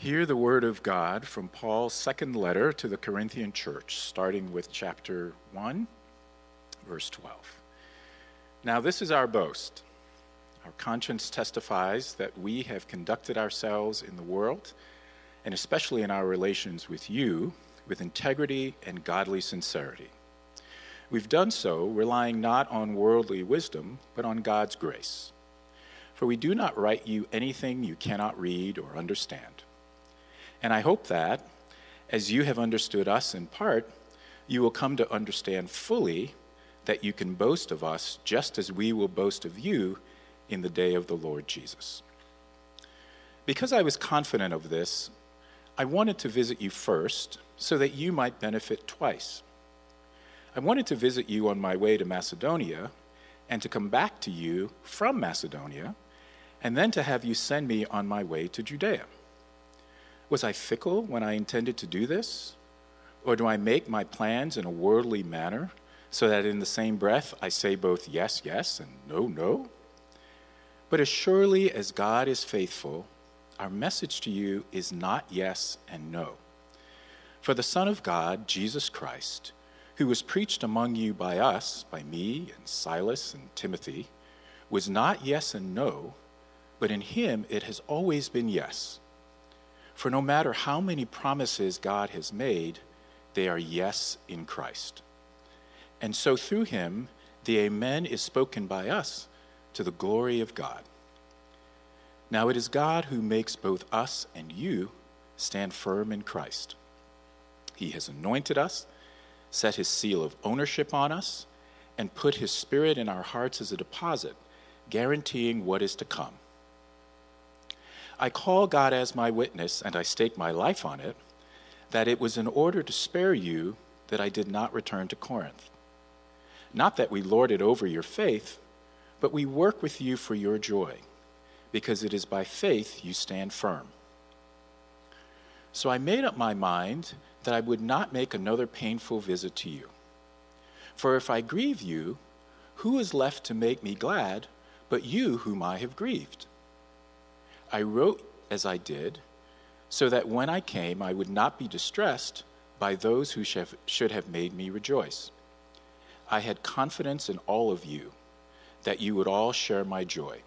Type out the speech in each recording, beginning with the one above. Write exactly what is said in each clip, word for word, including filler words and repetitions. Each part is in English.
Hear the word of God from Paul's second letter to the Corinthian church, starting with chapter one, verse twelve. Now this is our boast. Our conscience testifies that we have conducted ourselves in the world, and especially in our relations with you, with integrity and godly sincerity. We've done so relying not on worldly wisdom, but on God's grace. For we do not write you anything you cannot read or understand. And I hope that, as you have understood us in part, you will come to understand fully that you can boast of us just as we will boast of you in the day of the Lord Jesus. Because I was confident of this, I wanted to visit you first so that you might benefit twice. I wanted to visit you on my way to Macedonia and to come back to you from Macedonia, and then to have you send me on my way to Judea. Was I fickle when I intended to do this? Or do I make my plans in a worldly manner, so that in the same breath I say both yes, yes, and no, no? But as surely as God is faithful, our message to you is not yes and no. For the Son of God, Jesus Christ, who was preached among you by us, by me and Silas and Timothy, was not yes and no, but in him it has always been yes. For no matter how many promises God has made, they are yes in Christ. And so through him, the amen is spoken by us to the glory of God. Now it is God who makes both us and you stand firm in Christ. He has anointed us, set his seal of ownership on us, and put his Spirit in our hearts as a deposit, guaranteeing what is to come. I call God as my witness, and I stake my life on it, that it was in order to spare you that I did not return to Corinth. Not that we lord it over your faith, but we work with you for your joy, because it is by faith you stand firm. So I made up my mind that I would not make another painful visit to you. For if I grieve you, who is left to make me glad but you whom I have grieved? I wrote as I did, so that when I came I would not be distressed by those who should have made me rejoice. I had confidence in all of you, that you would all share my joy.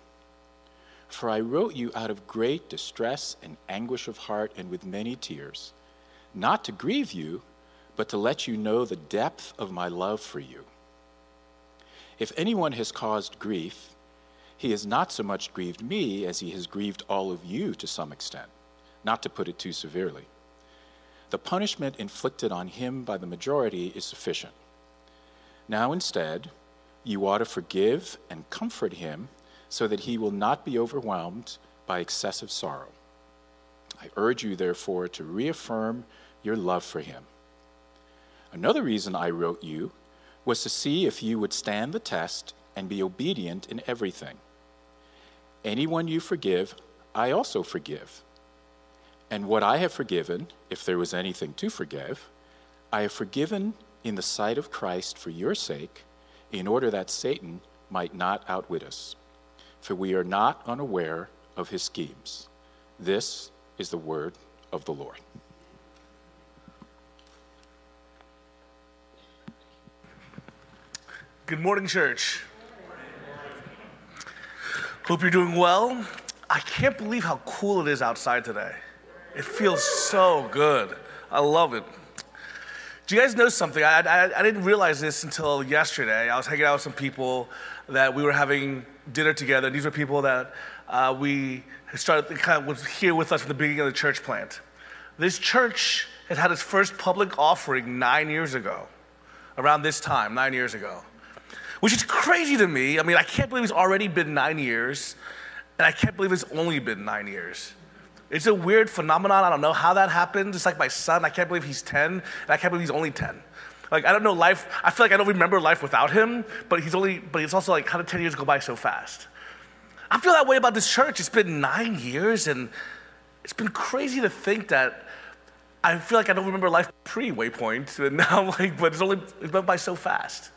For I wrote you out of great distress and anguish of heart and with many tears, not to grieve you, but to let you know the depth of my love for you. If anyone has caused grief, he has not so much grieved me as he has grieved all of you to some extent, not to put it too severely. The punishment inflicted on him by the majority is sufficient. Now instead, you ought to forgive and comfort him so that he will not be overwhelmed by excessive sorrow. I urge you, therefore, to reaffirm your love for him. Another reason I wrote you was to see if you would stand the test and be obedient in everything. Anyone you forgive, I also forgive. And what I have forgiven, if there was anything to forgive, I have forgiven in the sight of Christ for your sake, in order that Satan might not outwit us. For we are not unaware of his schemes. This is the word of the Lord. Good morning, church. Hope you're doing well. I can't believe how cool it is outside today. It feels so good. I love it. Do you guys know something? I, I, I didn't realize this until yesterday. I was hanging out with some people that we were having dinner together. These are people that uh, we started kind of was here with us at the beginning of the church plant. This church had had its first public offering nine years ago, around this time, nine years ago. Which is crazy to me. I mean, I can't believe it's already been nine years, and I can't believe it's only been nine years. It's a weird phenomenon. I don't know how that happened. It's like my son. I can't believe he's ten, and I can't believe he's only ten. Like, I don't know life. I feel like I don't remember life without him, but he's only, but it's also like how did ten years go by so fast? I feel that way about this church. It's been nine years, and it's been crazy to think that I feel like I don't remember life pre-Waypoint, and now I'm like, but it's only, it went by so fast.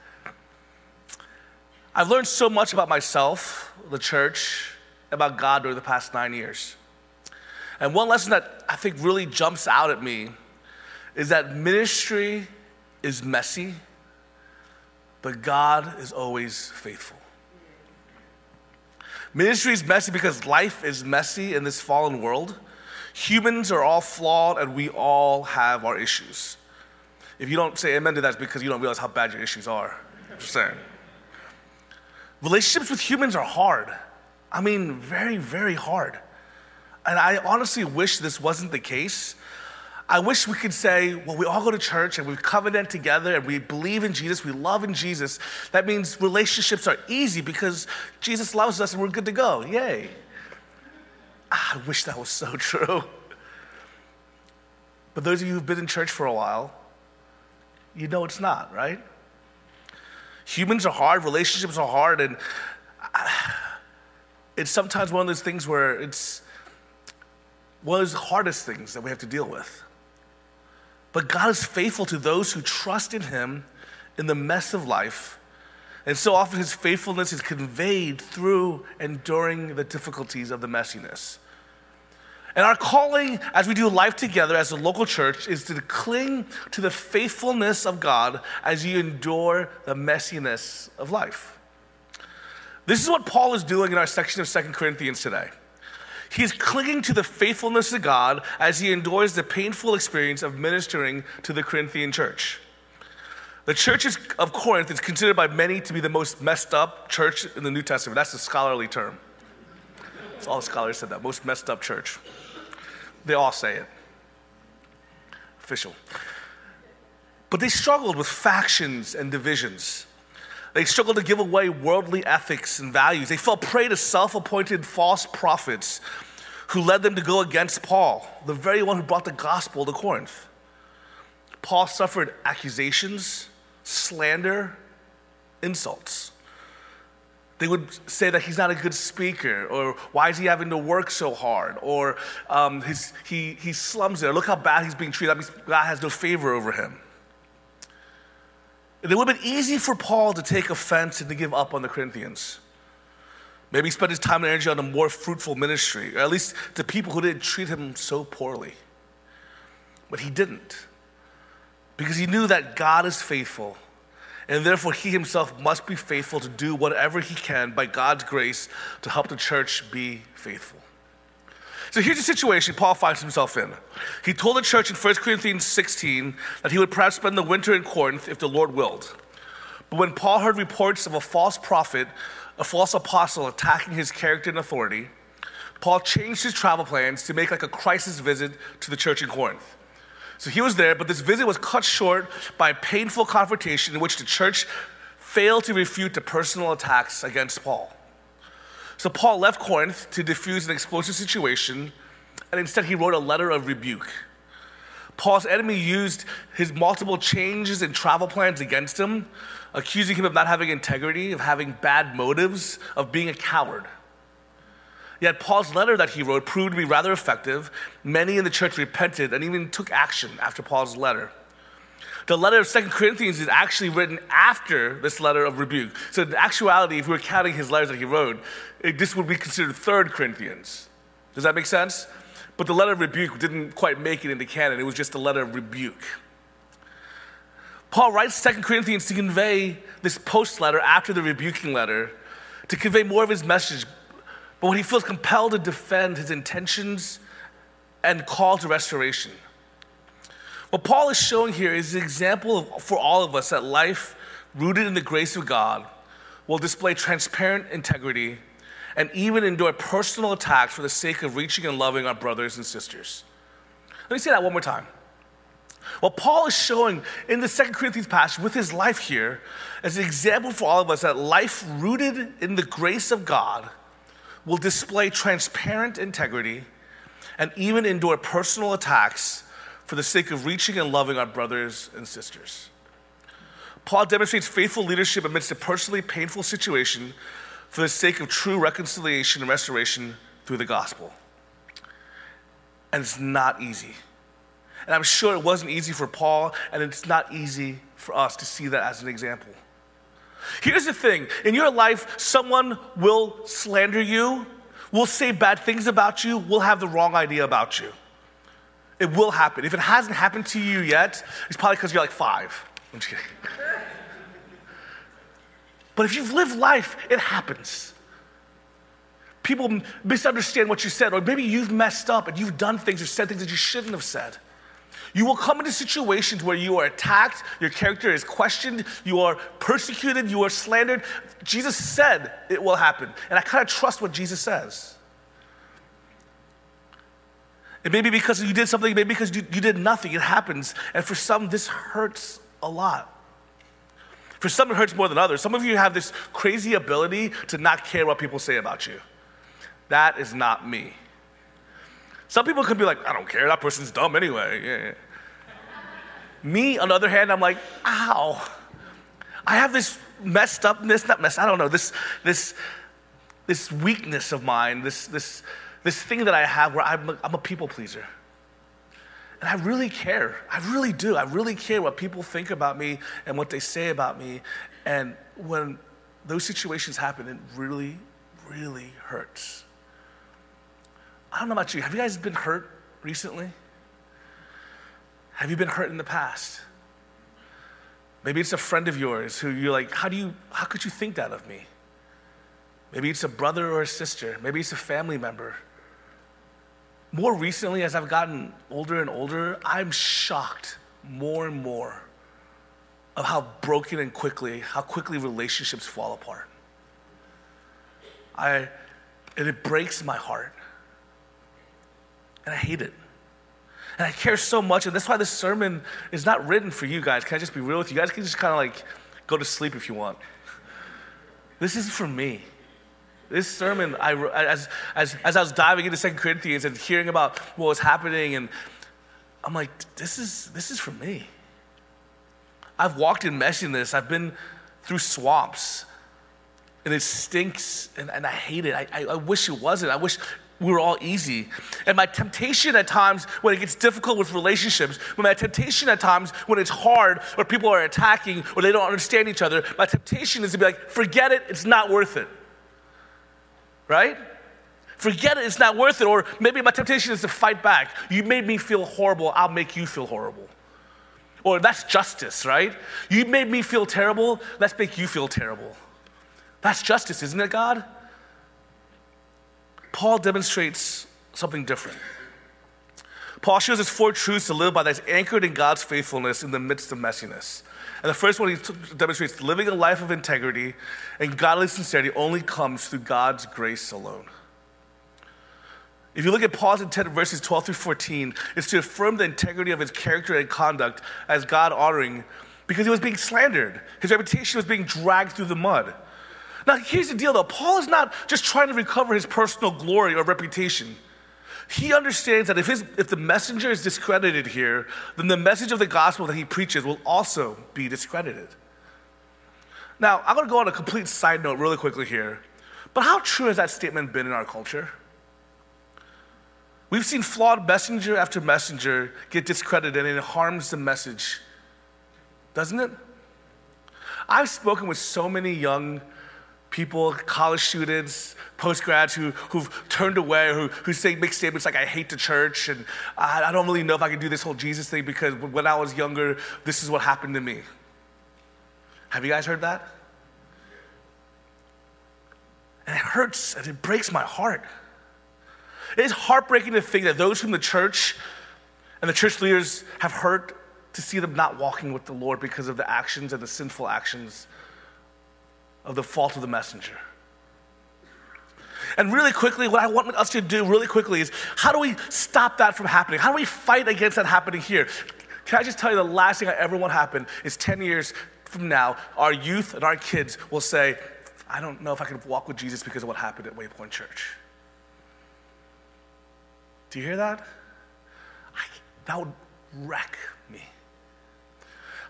I've learned so much about myself, the church, about God over the past nine years. And one lesson that I think really jumps out at me is that ministry is messy, but God is always faithful. Ministry is messy because life is messy in this fallen world. Humans are all flawed and we all have our issues. If you don't say amen to that, it's because you don't realize how bad your issues are. I'm just saying. Relationships with humans are hard. I mean, very, very hard. And I honestly wish this wasn't the case. I wish we could say, well, we all go to church and we covenant together and we believe in Jesus, we love in Jesus. That means relationships are easy because Jesus loves us and we're good to go. Yay. I wish that was so true. But those of you who've been in church for a while, you know it's not, right? Humans are hard, relationships are hard, and it's sometimes one of those things where it's one of the hardest things that we have to deal with. But God is faithful to those who trust in him in the mess of life. And so often his faithfulness is conveyed through and during the difficulties of the messiness. And our calling as we do life together as a local church is to cling to the faithfulness of God as you endure the messiness of life. This is what Paul is doing in our section of Second Corinthians today. He's clinging to the faithfulness of God as he endures the painful experience of ministering to the Corinthian church. The church of Corinth is considered by many to be the most messed up church in the New Testament. That's a scholarly term. That's all the scholars said that, most messed up church. They all say it. Official. But they struggled with factions and divisions. They struggled to give away worldly ethics and values. They fell prey to self-appointed false prophets who led them to go against Paul, the very one who brought the gospel to Corinth. Paul suffered accusations, slander, insults. They would say that he's not a good speaker, or why is he having to work so hard, or um, his, he, he slums there. Look how bad he's being treated. That means God has no favor over him. It would have been easy for Paul to take offense and to give up on the Corinthians. Maybe he spent his time and energy on a more fruitful ministry, or at least the people who didn't treat him so poorly. But he didn't, because he knew that God is faithful, and therefore he himself must be faithful to do whatever he can by God's grace to help the church be faithful. So here's the situation Paul finds himself in. He told the church in First Corinthians sixteen that he would perhaps spend the winter in Corinth if the Lord willed. But when Paul heard reports of a false prophet, a false apostle attacking his character and authority, Paul changed his travel plans to make like a crisis visit to the church in Corinth. So he was there, but this visit was cut short by a painful confrontation in which the church failed to refute the personal attacks against Paul. So Paul left Corinth to defuse an explosive situation, and instead he wrote a letter of rebuke. Paul's enemy used his multiple changes in travel plans against him, accusing him of not having integrity, of having bad motives, of being a coward. Yet Paul's letter that he wrote proved to be rather effective. Many in the church repented and even took action after Paul's letter. The letter of Second Corinthians is actually written after this letter of rebuke. So in actuality, if we were counting his letters that he wrote, it, this would be considered Third Corinthians. Does that make sense? But the letter of rebuke didn't quite make it into canon. It was just a letter of rebuke. Paul writes Second Corinthians to convey this post-letter after the rebuking letter, to convey more of his message, but when he feels compelled to defend his intentions and call to restoration. What Paul is showing here is an example of, for all of us that life rooted in the grace of God will display transparent integrity and even endure personal attacks for the sake of reaching and loving our brothers and sisters. Let me say that one more time. What Paul is showing in the Second Corinthians passage with his life here is an example for all of us that life rooted in the grace of God will display transparent integrity and even endure personal attacks for the sake of reaching and loving our brothers and sisters. Paul demonstrates faithful leadership amidst a personally painful situation for the sake of true reconciliation and restoration through the gospel. And it's not easy. And I'm sure it wasn't easy for Paul, and it's not easy for us to see that as an example. Here's the thing. In your life, someone will slander you, will say bad things about you, will have the wrong idea about you. It will happen. If it hasn't happened to you yet, it's probably because you're like five. I'm just kidding. But if you've lived life, it happens. People misunderstand what you said, or maybe you've messed up and you've done things or said things that you shouldn't have said. You will come into situations where you are attacked, your character is questioned, you are persecuted, you are slandered. Jesus said it will happen. And I kind of trust what Jesus says. It may be because you did something, maybe because you, you did nothing. It happens. And for some, this hurts a lot. For some, it hurts more than others. Some of you have this crazy ability to not care what people say about you. That is not me. Some people could be like, I don't care, that person's dumb anyway. Yeah, yeah. Me, on the other hand, I'm like, ow. I have this messed upness, not messed, I don't know, this this this weakness of mine, this this this thing that I have where I'm a, I'm a people pleaser. And I really care. I really do. I really care what people think about me and what they say about me. And when those situations happen, it really, really hurts. I don't know about you. Have you guys been hurt recently? Have you been hurt in the past? Maybe it's a friend of yours who you're like, how do you, how could you think that of me? Maybe it's a brother or a sister. Maybe it's a family member. More recently, as I've gotten older and older, I'm shocked more and more of how broken and quickly, how quickly relationships fall apart. I, and it breaks my heart. And I hate it. And I care so much, and that's why this sermon is not written for you guys. Can I just be real with you? You guys can just kind of like go to sleep if you want. This isn't for me. This sermon, I, as, as, as I was diving into Second Corinthians and hearing about what was happening, and I'm like, this is, this is for me. I've walked in messiness. I've been through swamps, and it stinks, and, and I hate it. I, I, I wish it wasn't. I wish... We were all easy. And my temptation at times when it gets difficult with relationships, when my temptation at times when it's hard or people are attacking or they don't understand each other, my temptation is to be like, forget it, it's not worth it. Right? Forget it, it's not worth it. Or maybe my temptation is to fight back. You made me feel horrible, I'll make you feel horrible. Or that's justice, right? You made me feel terrible, let's make you feel terrible. That's justice, isn't it, God? Paul demonstrates something different. Paul shows us four truths to live by that's anchored in God's faithfulness in the midst of messiness. And the first one he t- demonstrates, living a life of integrity and godly sincerity only comes through God's grace alone. If you look at Paul's intent in verses twelve through fourteen, it's to affirm the integrity of his character and conduct as God-honoring because he was being slandered. His reputation was being dragged through the mud. Now, here's the deal, though. Paul is not just trying to recover his personal glory or reputation. He understands that if his, if the messenger is discredited here, then the message of the gospel that he preaches will also be discredited. Now, I'm going to go on a complete side note really quickly here, but how true has that statement been in our culture? We've seen flawed messenger after messenger get discredited, and it harms the message, doesn't it? I've spoken with so many young people, college students, post-grads who, who've turned away, who, who say big statements like, I hate the church, and I, I don't really know if I can do this whole Jesus thing because when I was younger, this is what happened to me. Have you guys heard that? And it hurts, and it breaks my heart. It is heartbreaking to think that those whom the church and the church leaders have hurt, to see them not walking with the Lord because of the actions and the sinful actions of the fault of the messenger. And really quickly, what I want us to do really quickly is, how do we stop that from happening? How do we fight against that happening here? Can I just tell you the last thing I ever want to happen is ten years from now, our youth and our kids will say, I don't know if I can walk with Jesus because of what happened at Waypoint Church. Do you hear that? I, that would wreck me.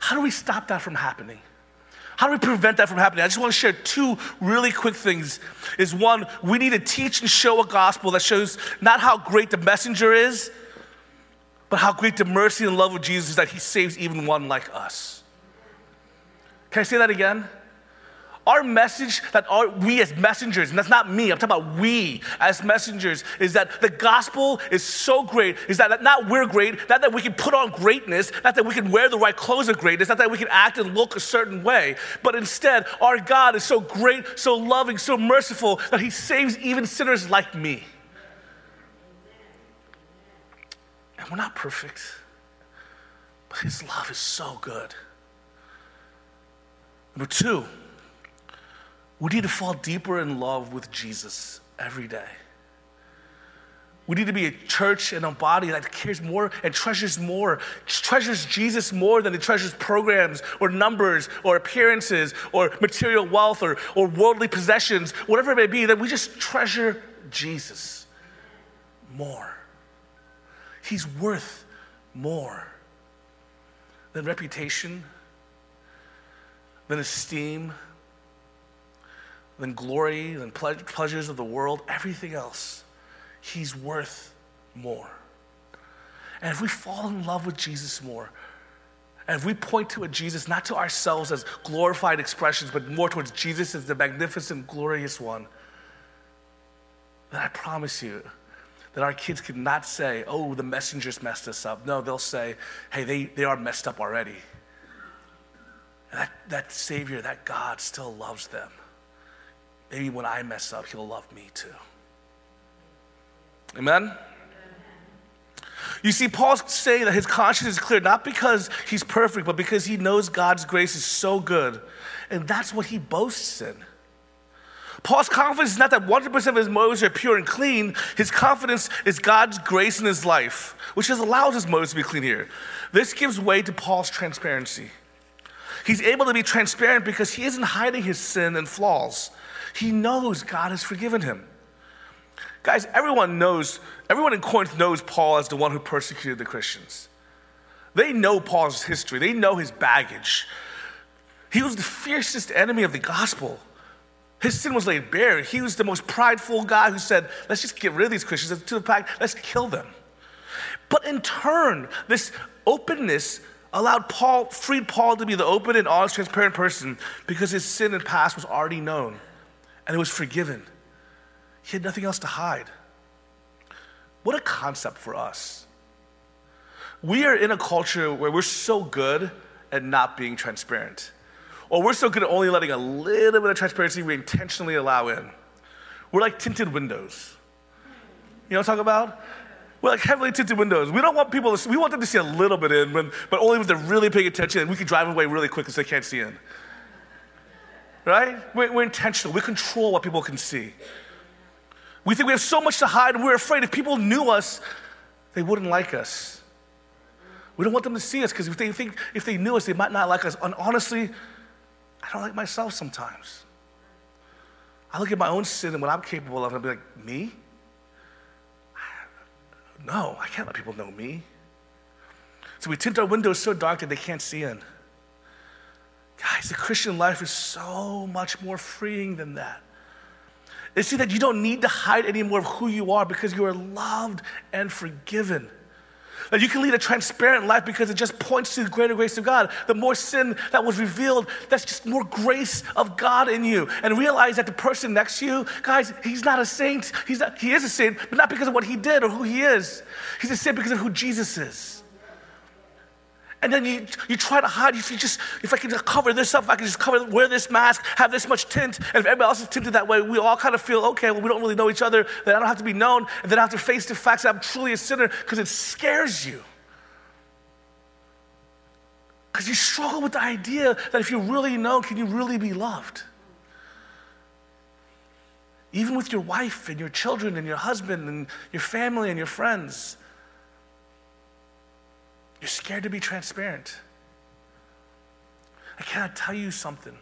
How do we stop that from happening? How do we prevent that from happening? I just want to share two really quick things. Is one, we need to teach and show a gospel that shows not how great the messenger is, but how great the mercy and love of Jesus is that he saves even one like us. Can I say that again? Our message that our, we as messengers, and that's not me, I'm talking about we as messengers, is that the gospel is so great, is that not we're great, not that we can put on greatness, not that we can wear the right clothes of greatness, not that we can act and look a certain way, but instead our God is so great, so loving, so merciful that he saves even sinners like me. And we're not perfect, but his love is so good. Number two, we need to fall deeper in love with Jesus every day. We need to be a church and a body that cares more and treasures more, treasures Jesus more than it treasures programs or numbers or appearances or material wealth or, or worldly possessions, whatever it may be, that we just treasure Jesus more. He's worth more than reputation, than esteem, than glory, than ple- pleasures of the world, everything else. He's worth more. And if we fall in love with Jesus more, and if we point to a Jesus, not to ourselves as glorified expressions, but more towards Jesus as the magnificent, glorious one, then I promise you that our kids could not say, oh, the messengers messed us up. No, they'll say, hey, they, they are messed up already. And that, that Savior, that God still loves them. Maybe when I mess up, he'll love me too. Amen? Amen. You see, Paul's saying that his conscience is clear, not because he's perfect, but because he knows God's grace is so good. And that's what he boasts in. Paul's confidence is not that one hundred percent of his motives are pure and clean. His confidence is God's grace in his life, which has allowed his motives to be clean here. This gives way to Paul's transparency. He's able to be transparent because he isn't hiding his sin and flaws. He knows God has forgiven him. Guys, everyone knows, everyone in Corinth knows Paul as the one who persecuted the Christians. They know Paul's history. They know his baggage. He was the fiercest enemy of the gospel. His sin was laid bare. He was the most prideful guy who said, let's just get rid of these Christians. To the fact, let's kill them. But in turn, this openness allowed Paul, freed Paul to be the open and honest, transparent person because his sin and past was already known. And it was forgiven. He had nothing else to hide. What a concept for us. We are in a culture where we're so good at not being transparent. Or we're so good at only letting a little bit of transparency we intentionally allow in. We're like tinted windows. You know what I'm talking about? We're like heavily tinted windows. We don't want people to, we want them to see a little bit in, when, but only if they're really paying attention and we can drive away really quickly so they can't see in. Right? We're, we're intentional. We control what people can see. We think we have so much to hide, and we're afraid if people knew us, they wouldn't like us. We don't want them to see us because if they think if they knew us, they might not like us. And honestly, I don't like myself sometimes. I look at my own sin and what I'm capable of, and I'll be like, me? No, I can't let people know me. So we tint our windows so dark that they can't see in. Guys, the Christian life is so much more freeing than that. It's see that you don't need to hide any more of who you are because you are loved and forgiven. That you can lead a transparent life because it just points to the greater grace of God. The more sin that was revealed, that's just more grace of God in you. And realize that the person next to you, guys, he's not a saint. He's not, he is a saint, but not because of what he did or who he is. He's a saint because of who Jesus is. And then you you try to hide. If you just if I can just cover this up, if I can just cover wear this mask, have this much tint, and if everybody else is tinted that way, we all kind of feel okay. Well, we don't really know each other. Then I don't have to be known, and then I have to face the facts that I'm truly a sinner because it scares you. Because you struggle with the idea that if you're really known, can you really be loved? Even with your wife and your children and your husband and your family and your friends. You're scared to be transparent. I cannot tell you something.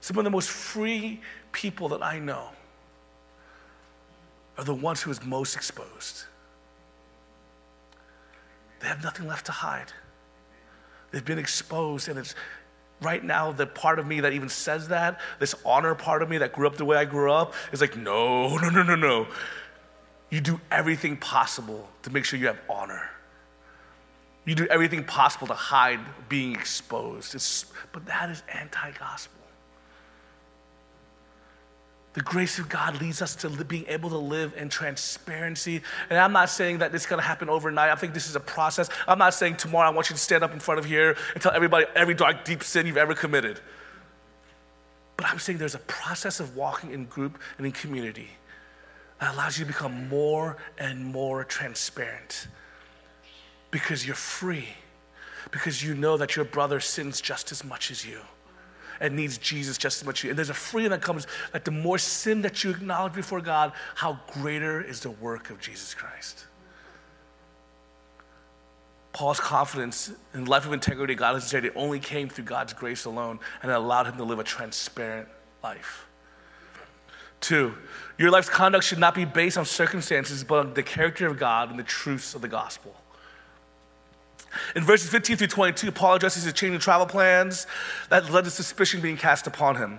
Some of the most free people that I know are the ones who is most exposed. They have nothing left to hide. They've been exposed, and it's right now the part of me that even says that, this honor part of me that grew up the way I grew up, is like, no, no, no, no, no. You do everything possible to make sure you have honor. You do everything possible to hide being exposed. It's, but that is anti-gospel. The grace of God leads us to being able to live in transparency. And I'm not saying that this is going to happen overnight. I think this is a process. I'm not saying tomorrow I want you to stand up in front of here and tell everybody every dark, deep sin you've ever committed. But I'm saying there's a process of walking in group and in community that allows you to become more and more transparent because you're free, because you know that your brother sins just as much as you. And needs Jesus just as much. And there's a freedom that comes that the more sin that you acknowledge before God, how greater is the work of Jesus Christ. Paul's confidence in the life of integrity, God has said, it only came through God's grace alone, and it allowed him to live a transparent life. Two, your life's conduct should not be based on circumstances, but on the character of God and the truths of the gospel. In verses fifteen through twenty-two, Paul addresses his change in travel plans that led to suspicion being cast upon him.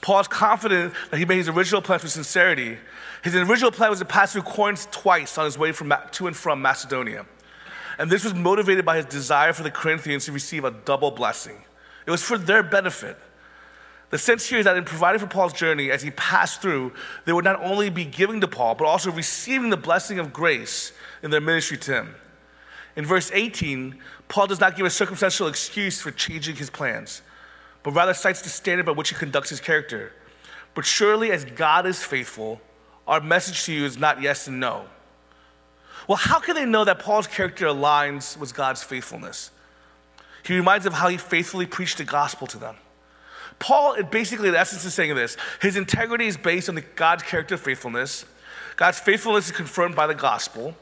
Paul is confident that he made his original plan for sincerity. His original plan was to pass through Corinth twice on his way from, to and from Macedonia. And this was motivated by his desire for the Corinthians to receive a double blessing. It was for their benefit. The sense here is that in providing for Paul's journey as he passed through, they would not only be giving to Paul, but also receiving the blessing of grace in their ministry to him. In verse eighteen, Paul does not give a circumstantial excuse for changing his plans, but rather cites the standard by which he conducts his character. But surely as God is faithful, our message to you is not yes and no. Well, how can they know that Paul's character aligns with God's faithfulness? He reminds them of how he faithfully preached the gospel to them. Paul, basically, in essence, is saying this. His integrity is based on the God's character of faithfulness. God's faithfulness is confirmed by the gospel.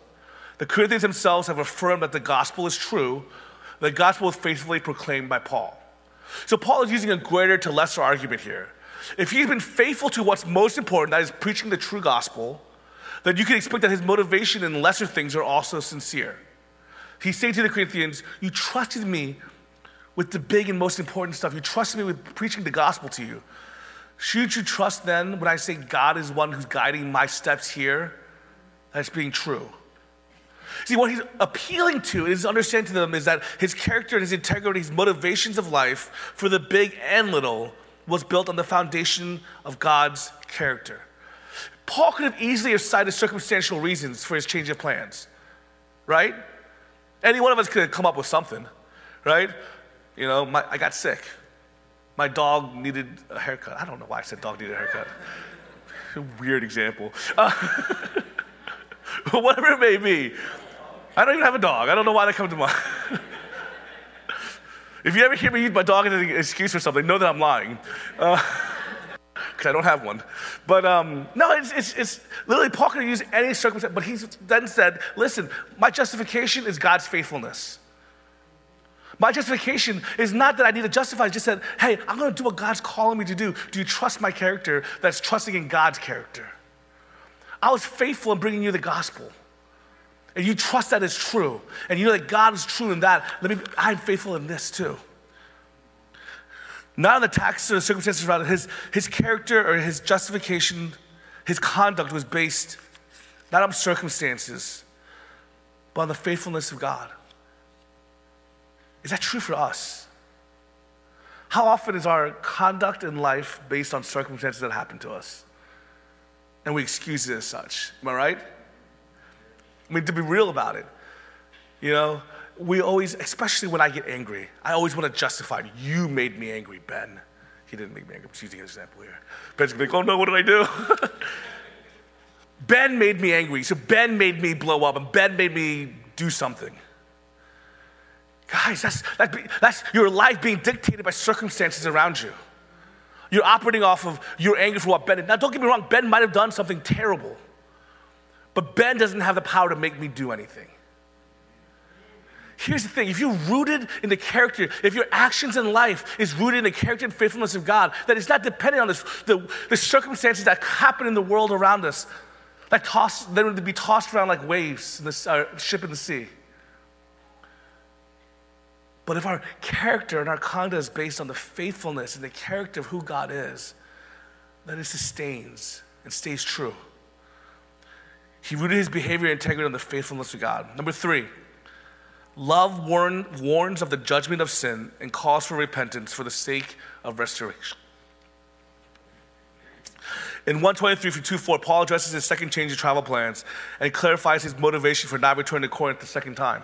The Corinthians themselves have affirmed that the gospel is true. The gospel is faithfully proclaimed by Paul. So Paul is using a greater to lesser argument here. If he's been faithful to what's most important, that is preaching the true gospel, then you can expect that his motivation in lesser things are also sincere. He's saying to the Corinthians, you trusted me with the big and most important stuff. You trusted me with preaching the gospel to you. Shouldn't you trust then when I say God is one who's guiding my steps here, that's being true? See, what he's appealing to, his understanding to them, is that his character and his integrity, his motivations of life for the big and little was built on the foundation of God's character. Paul could have easily have cited circumstantial reasons for his change of plans, right? Any one of us could have come up with something, right? You know, my, I got sick. My dog needed a haircut. I don't know why I said dog needed a haircut. Weird example. Uh, whatever it may be. I don't even have a dog. I don't know why that comes to mind. If you ever hear me use my dog as an excuse for something, know that I'm lying. Because uh, I don't have one. But um, no, it's, it's, it's literally Paul could use any circumstance. But he then said, listen, my justification is God's faithfulness. My justification is not that I need to justify. I just said, hey, I'm going to do what God's calling me to do. Do you trust my character? That's trusting in God's character. I was faithful in bringing you the gospel. And you trust that it's true. And you know that God is true in that. Let me, I'm faithful in this too. Not on the taxes or the circumstances around it. His, his character or his justification, his conduct was based not on circumstances, but on the faithfulness of God. Is that true for us? How often is our conduct in life based on circumstances that happen to us? And we excuse it as such. Am I right? I mean, to be real about it, you know, we always, especially when I get angry, I always want to justify it. You made me angry, Ben. He didn't make me angry. I'm just using an example here. Ben's going to be like, oh no, what did I do? Ben made me angry. So Ben made me blow up and Ben made me do something. Guys, that's that's, that's your life being dictated by circumstances around you. You're operating off of your anger for what Ben did. Now, don't get me wrong. Ben might have done something terrible. But Ben doesn't have the power to make me do anything. Here's the thing. If you're rooted in the character, if your actions in life is rooted in the character and faithfulness of God, that it's not dependent on this, the, the circumstances that happen in the world around us, that toss, they would be tossed around like waves in the uh, ship in the sea. But if our character and our conduct is based on the faithfulness and the character of who God is, then it sustains and stays true. He rooted his behavior and integrity on the faithfulness of God. Number three, love warn, warns of the judgment of sin and calls for repentance for the sake of restoration. In one twenty-three through twenty-four, Paul addresses his second change of travel plans and clarifies his motivation for not returning to Corinth the second time.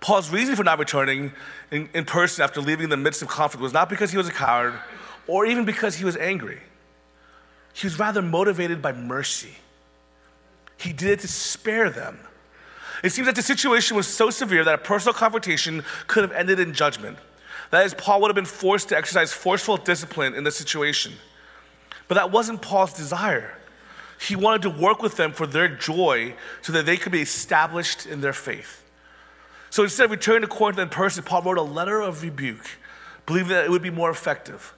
Paul's reason for not returning in, in person after leaving in the midst of conflict was not because he was a coward or even because he was angry. He was rather motivated by mercy. He did it to spare them. It seems that the situation was so severe that a personal confrontation could have ended in judgment. That is, Paul would have been forced to exercise forceful discipline in the situation. But that wasn't Paul's desire. He wanted to work with them for their joy so that they could be established in their faith. So instead of returning to Corinth in person, Paul wrote a letter of rebuke, believing that it would be more effective.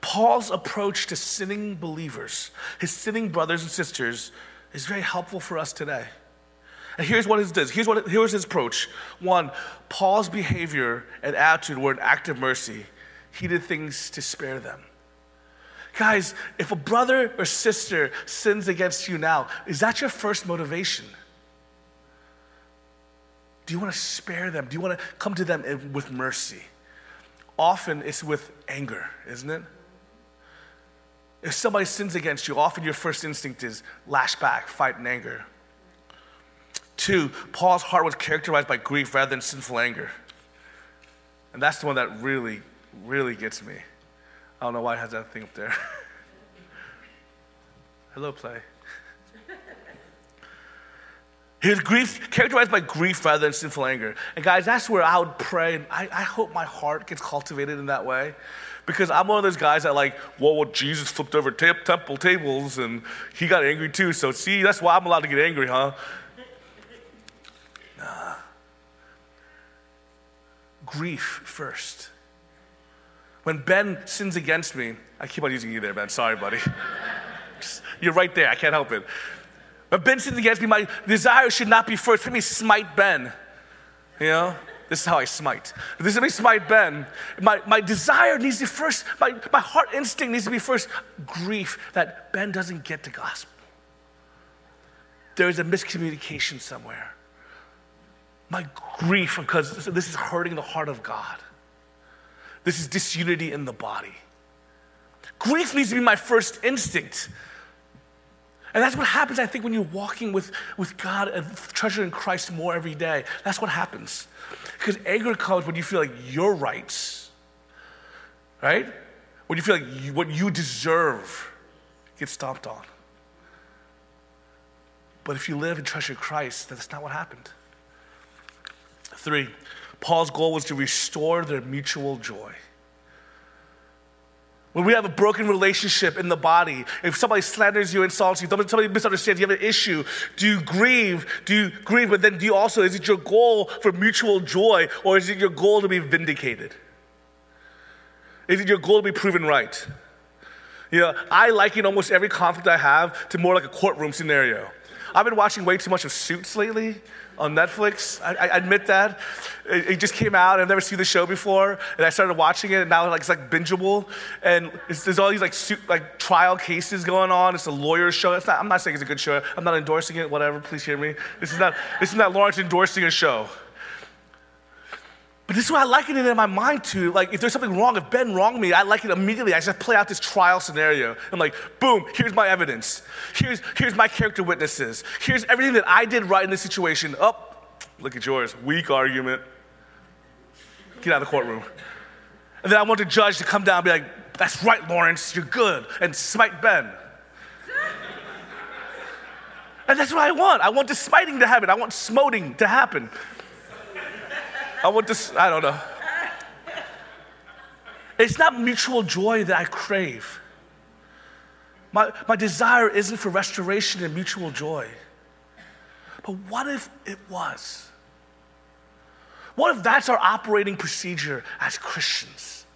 Paul's approach to sinning believers, his sinning brothers and sisters, is very helpful for us today. And here's what he does. Here's what here's his approach. One, Paul's behavior and attitude were an act of mercy. He did things to spare them. Guys, if a brother or sister sins against you now, is that your first motivation? Do you want to spare them? Do you want to come to them with mercy? Often it's with anger, isn't it? If somebody sins against you, often your first instinct is lash back, fight in anger. Two, Paul's heart was characterized by grief rather than sinful anger. And that's the one that really, really gets me. I don't know why it has that thing up there. Hello, play. His grief, characterized by grief rather than sinful anger. And guys, that's where I would pray. I, I hope my heart gets cultivated in that way. Because I'm one of those guys that like, well, well Jesus flipped over t- temple tables and he got angry too. So see, that's why I'm allowed to get angry, huh? Nah. Grief first. When Ben sins against me, I keep on using you there, Ben. Sorry, buddy. You're right there. I can't help it. When Ben sins against me, my desire should not be first. Let me smite Ben. You know? This is how I smite. This is how I smite Ben. My, my desire needs to be first. My, my heart instinct needs to be first. Grief that Ben doesn't get the gospel. There is a miscommunication somewhere. My grief, because this is hurting the heart of God. This is disunity in the body. Grief needs to be my first instinct. And that's what happens, I think, when you're walking with, with God and treasuring Christ more every day. That's what happens. Because anger comes when you feel like your rights, right? When you feel like you, what you deserve gets stomped on. But if you live and treasure Christ, that's not what happened. Three. Paul's goal was to restore their mutual joy. When we have a broken relationship in the body, if somebody slanders you, insults you, somebody misunderstands, you have an issue, do you grieve? Do you grieve? But then do you also, is it your goal for mutual joy or is it your goal to be vindicated? Is it your goal to be proven right? You know, I liken almost every conflict I have to more like a courtroom scenario. I've been watching way too much of Suits lately on Netflix. I, I admit that. It, it just came out. I've never seen the show before. And I started watching it, and now like, it's like bingeable. And it's, there's all these like suit, like trial cases going on. It's a lawyer show. It's not, I'm not saying it's a good show. I'm not endorsing it, whatever. Please hear me. This is not, this is not Lawrence endorsing a show. But this is what I liken it in my mind to. Like, if there's something wrong, if Ben wronged me, I liken it immediately. I just play out this trial scenario. I'm like, boom, here's my evidence. Here's, here's my character witnesses. Here's everything that I did right in this situation. Oh, look at yours. Weak argument. Get out of the courtroom. And then I want the judge to come down and be like, that's right, Lawrence, you're good, and smite Ben. And that's what I want. I want the smiting to happen. I want smoting to happen. I want this, I don't know. It's not mutual joy that I crave. My, my desire isn't for restoration and mutual joy. But what if it was? What if that's our operating procedure as Christians?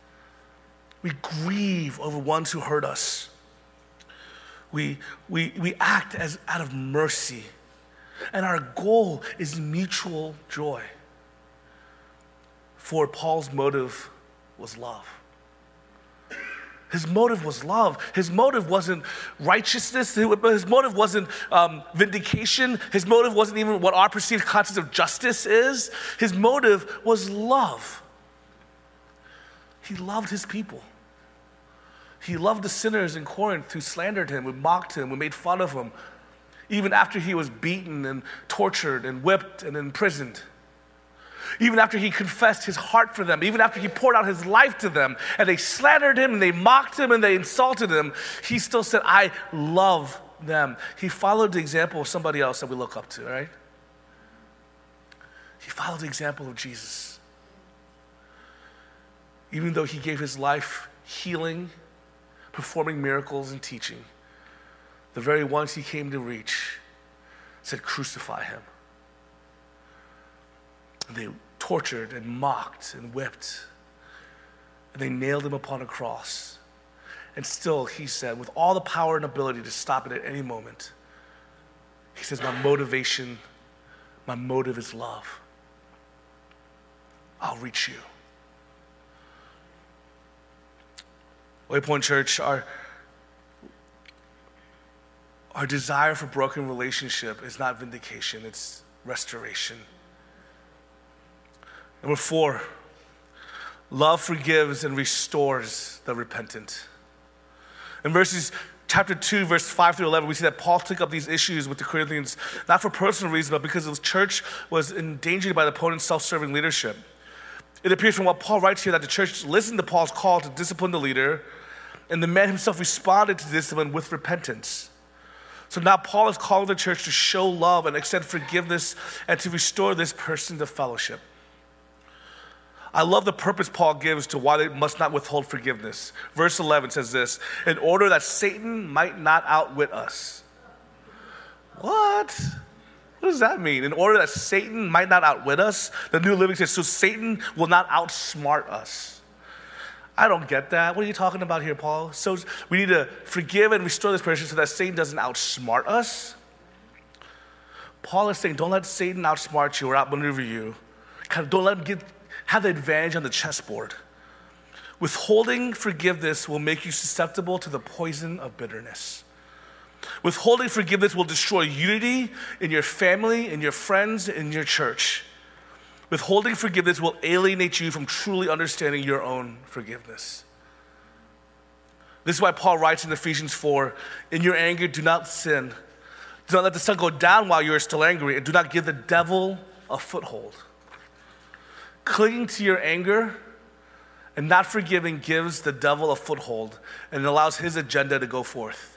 We grieve over ones who hurt us. We, we, we act as out of mercy. And our goal is mutual joy. For Paul's motive was love. His motive was love. His motive wasn't righteousness. His motive wasn't um, vindication. His motive wasn't even what our perceived concept of justice is. His motive was love. He loved his people. He loved the sinners in Corinth who slandered him, who mocked him, who made fun of him, even after he was beaten and tortured and whipped and imprisoned. Even after he confessed his heart for them, even after he poured out his life to them, and they slandered him, and they mocked him, and they insulted him, he still said, I love them. He followed the example of somebody else that we look up to, right? He followed the example of Jesus. Even though he gave his life healing, performing miracles, and teaching, the very ones he came to reach said, crucify him. And they tortured and mocked and whipped. And they nailed him upon a cross. And still, he said, with all the power and ability to stop it at any moment, he says, my motivation, my motive is love. I'll reach you. Waypoint Church, our, our desire for broken relationship is not vindication, it's restoration. Number four, love forgives and restores the repentant. In verses chapter two, verse five through eleven, we see that Paul took up these issues with the Corinthians, not for personal reasons, but because the church was endangered by the opponent's self-serving leadership. It appears from what Paul writes here that the church listened to Paul's call to discipline the leader, and the man himself responded to discipline with repentance. So now Paul is calling the church to show love and extend forgiveness and to restore this person to fellowship. I love the purpose Paul gives to why they must not withhold forgiveness. Verse eleven says this, in order that Satan might not outwit us. What? What does that mean? In order that Satan might not outwit us? The New Living says, so Satan will not outsmart us. I don't get that. What are you talking about here, Paul? So we need to forgive and restore this person so that Satan doesn't outsmart us? Paul is saying, don't let Satan outsmart you or outmaneuver you. Don't let him get... have the advantage on the chessboard. Withholding forgiveness will make you susceptible to the poison of bitterness. Withholding forgiveness will destroy unity in your family, in your friends, in your church. Withholding forgiveness will alienate you from truly understanding your own forgiveness. This is why Paul writes in Ephesians four, in your anger, do not sin. Do not let the sun go down while you are still angry, and do not give the devil a foothold. Clinging to your anger and not forgiving gives the devil a foothold and allows his agenda to go forth.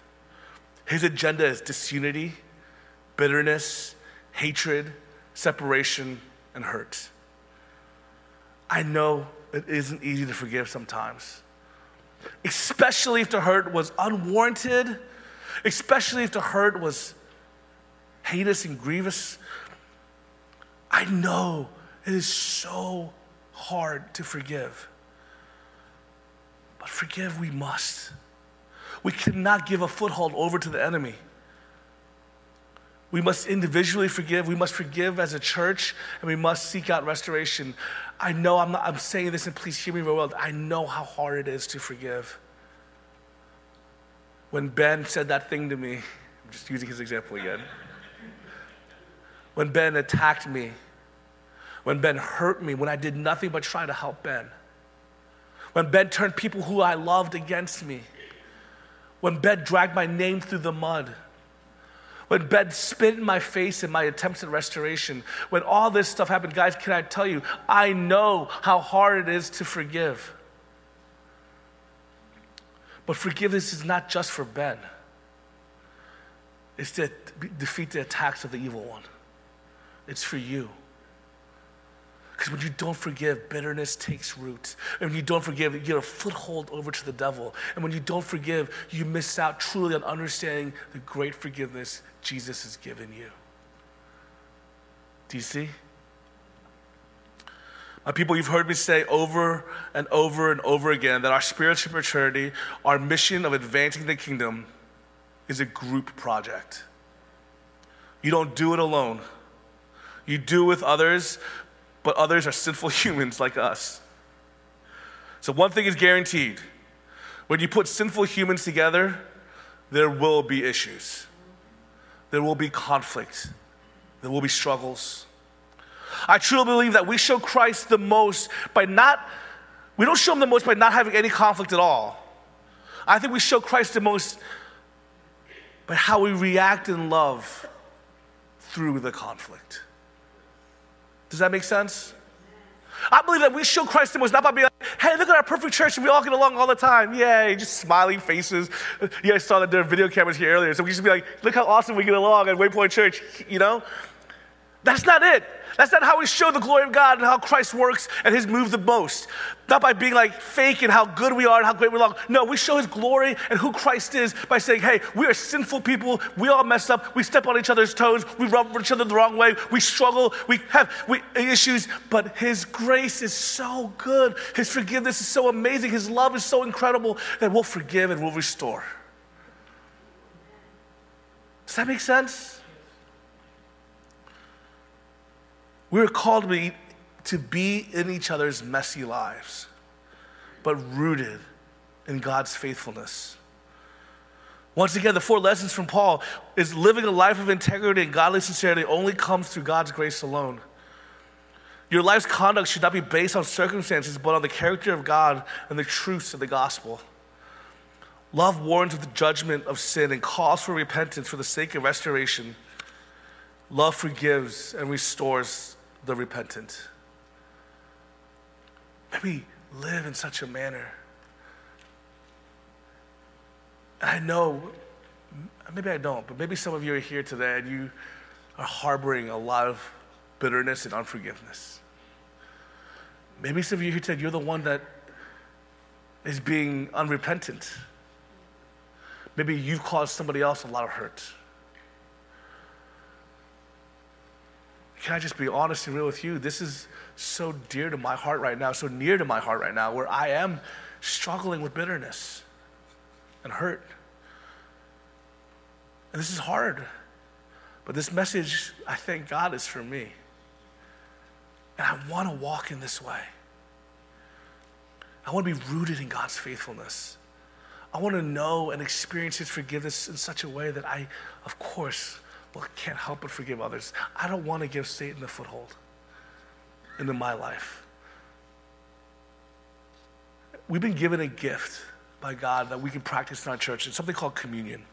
His agenda is disunity, bitterness, hatred, separation, and hurt. I know it isn't easy to forgive sometimes, especially if the hurt was unwarranted, especially if the hurt was heinous and grievous. I know it is so hard to forgive. But forgive we must. We cannot give a foothold over to the enemy. We must individually forgive. We must forgive as a church, and we must seek out restoration. I know I'm not, I'm saying this, and please hear me very well. I know how hard it is to forgive. When Ben said that thing to me, I'm just using his example again. When Ben attacked me, when Ben hurt me, when I did nothing but try to help Ben, when Ben turned people who I loved against me, when Ben dragged my name through the mud, when Ben spit in my face in my attempts at restoration, when all this stuff happened, guys, can I tell you, I know how hard it is to forgive. But forgiveness is not just for Ben. It's to defeat the attacks of the evil one. It's for you. Because when you don't forgive, bitterness takes root. And when you don't forgive, you get a foothold over to the devil. And when you don't forgive, you miss out truly on understanding the great forgiveness Jesus has given you. Do you see? My people, you've heard me say over and over and over again that our spiritual maturity, our mission of advancing the kingdom, is a group project. You don't do it alone. You do with others, but others are sinful humans like us. So one thing is guaranteed. When you put sinful humans together, there will be issues. There will be conflict. There will be struggles. I truly believe that we show Christ the most by not, we don't show him the most by not having any conflict at all. I think we show Christ the most, but how we react in love through the conflict. Does that make sense? I believe that we show Christ the most, not by being like, hey, look at our perfect church, and we all get along all the time. Yay, just smiling faces. You guys saw that there are video cameras here earlier, so we should be like, look how awesome we get along at Waypoint Church, you know? That's not it. That's not how we show the glory of God and how Christ works and his move the most. Not by being like fake and how good we are and how great we are. No, we show his glory and who Christ is by saying, hey, we are sinful people. We all mess up. We step on each other's toes. We rub each other the wrong way. We struggle. We have we, issues. But his grace is so good. His forgiveness is so amazing. His love is so incredible that we'll forgive and we'll restore. Does that make sense? We are called to be, to be in each other's messy lives, but rooted in God's faithfulness. Once again, the four lessons from Paul is living a life of integrity and godly sincerity only comes through God's grace alone. Your life's conduct should not be based on circumstances, but on the character of God and the truths of the gospel. Love warns of the judgment of sin and calls for repentance for the sake of restoration. Love forgives and restores the repentant. May we live in such a manner. And I know, maybe I don't, but maybe some of you are here today and you are harboring a lot of bitterness and unforgiveness. Maybe some of you here today, you're the one that is being unrepentant. Maybe you've caused somebody else a lot of hurt. Can I just be honest and real with you? This is so dear to my heart right now, so near to my heart right now, where I am struggling with bitterness and hurt. And this is hard. But this message, I thank God, is for me. And I want to walk in this way. I want to be rooted in God's faithfulness. I want to know and experience his forgiveness in such a way that I, of course, well, I can't help but forgive others. I don't want to give Satan a foothold into my life. We've been given a gift by God that we can practice in our church. It's something called communion.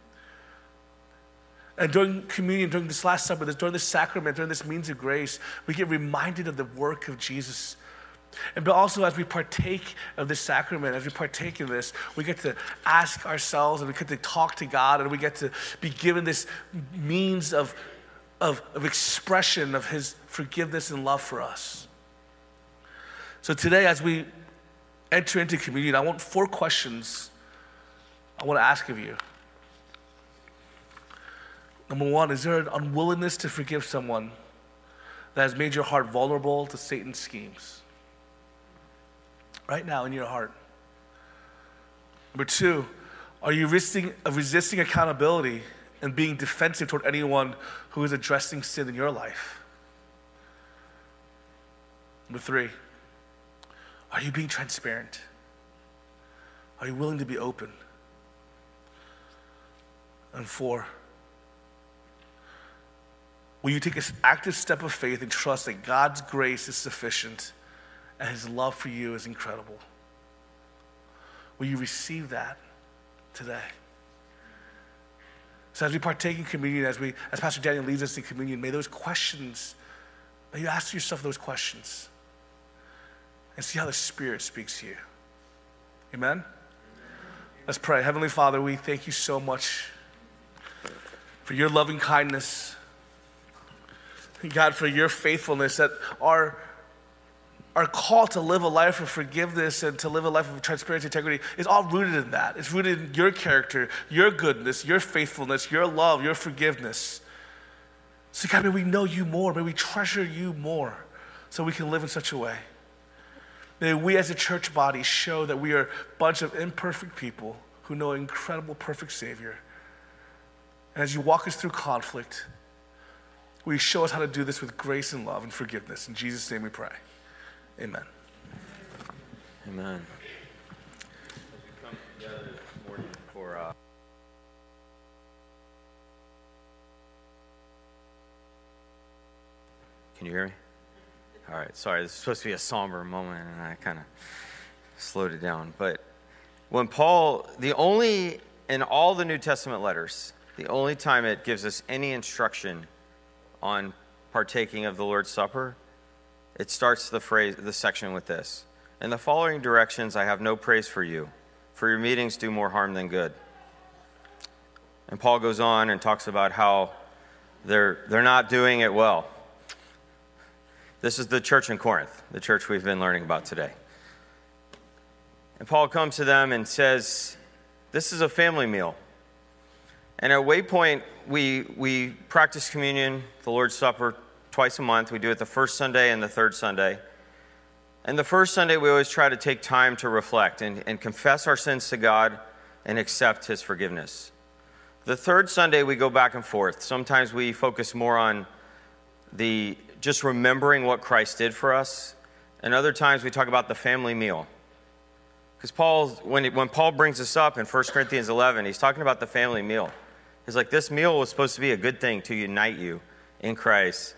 And during communion, during this Last Supper, during this sacrament, during this means of grace, we get reminded of the work of Jesus. And but also as we partake of this sacrament, as we partake in this, we get to ask ourselves and we get to talk to God and we get to be given this means of, of, of expression of his forgiveness and love for us. So today as we enter into communion, I want four questions I want to ask of you. Number one, is there an unwillingness to forgive someone that has made your heart vulnerable to Satan's schemes? Right now in your heart. Number two, are you resisting, resisting accountability and being defensive toward anyone who is addressing sin in your life? Number three, are you being transparent? Are you willing to be open? And four, will you take an active step of faith and trust that God's grace is sufficient and his love for you is incredible? Will you receive that today? So as we partake in communion, as we, as Pastor Daniel leads us in communion, may those questions, may you ask yourself those questions and see how the Spirit speaks to you. Amen? Amen. Let's pray. Heavenly Father, we thank you so much for your loving kindness. God, for your faithfulness that our Our call to live a life of forgiveness and to live a life of transparency and integrity is all rooted in that. It's rooted in your character, your goodness, your faithfulness, your love, your forgiveness. So God, may we know you more. May we treasure you more so we can live in such a way. May we as a church body show that we are a bunch of imperfect people who know an incredible, perfect Savior. And as you walk us through conflict, will you show us how to do this with grace and love and forgiveness? In Jesus' name we pray. Amen. Amen. As we come together this morning for uh... Can you hear me? All right, sorry. This is supposed to be a somber moment, and I kind of slowed it down. But when Paul, the only, in all the New Testament letters, the only time it gives us any instruction on partaking of the Lord's Supper, it starts the phrase, the section with this. In the following directions, I have no praise for you, for your meetings do more harm than good. And Paul goes on and talks about how they're they're not doing it well. This is the church in Corinth, the church we've been learning about today. And Paul comes to them and says, this is a family meal. And at Waypoint, we we practice communion, the Lord's Supper, twice a month. We do it the first Sunday and the third Sunday. And the first Sunday, we always try to take time to reflect and, and confess our sins to God and accept his forgiveness. The third Sunday, we go back and forth. Sometimes we focus more on the just remembering what Christ did for us. And other times, we talk about the family meal. Because Paul, when when Paul brings this up in First Corinthians eleven, he's talking about the family meal. He's like, this meal was supposed to be a good thing to unite you in Christ,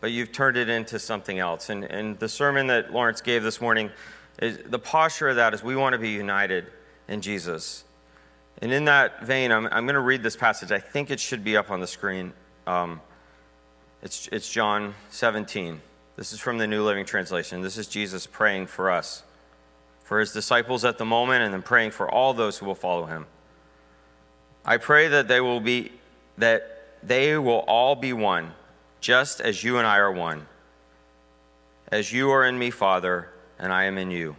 but you've turned it into something else. And and the sermon that Lawrence gave this morning, is the posture of that is we want to be united in Jesus. And in that vein, I'm I'm going to read this passage. I think it should be up on the screen. Um, it's it's John seventeen. This is from the New Living Translation. This is Jesus praying for us, for his disciples at the moment, and then praying for all those who will follow him. I pray that they will be that they will all be one, just as you and I are one, as you are in me, Father, and I am in you.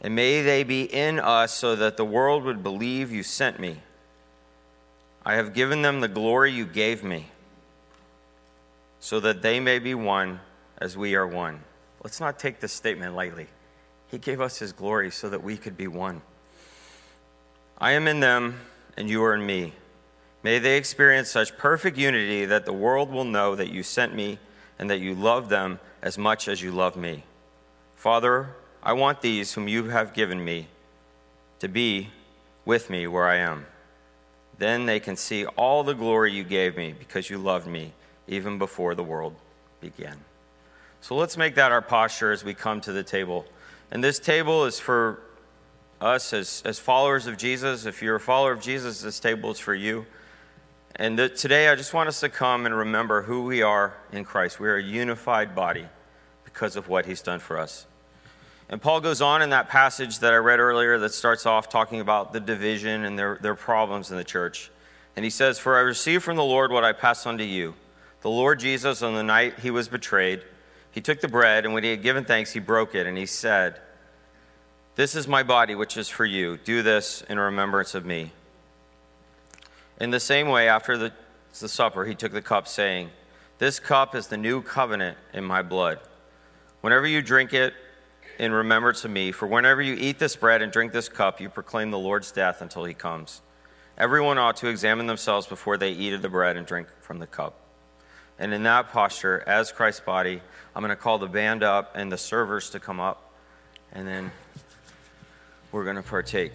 And may they be in us so that the world would believe you sent me. I have given them the glory you gave me, so that they may be one as we are one. Let's not take this statement lightly. He gave us his glory so that we could be one. I am in them, and you are in me. May they experience such perfect unity that the world will know that you sent me and that you love them as much as you love me. Father, I want these whom you have given me to be with me where I am. Then they can see all the glory you gave me because you loved me even before the world began. So let's make that our posture as we come to the table. And this table is for us as, as followers of Jesus. If you're a follower of Jesus, this table is for you. And the, today, I just want us to come and remember who we are in Christ. We are a unified body because of what he's done for us. And Paul goes on in that passage that I read earlier that starts off talking about the division and their, their problems in the church. And he says, "For I received from the Lord what I passed on to you. The Lord Jesus, on the night he was betrayed, he took the bread, and when he had given thanks, he broke it, and he said, 'This is my body, which is for you. Do this in remembrance of me.' In the same way, after the, the supper, he took the cup, saying, 'This cup is the new covenant in my blood. Whenever you drink it, in remembrance of me, for whenever you eat this bread and drink this cup, you proclaim the Lord's death until he comes. Everyone ought to examine themselves before they eat of the bread and drink from the cup.'" And in that posture, as Christ's body, I'm going to call the band up and the servers to come up, and then we're going to partake.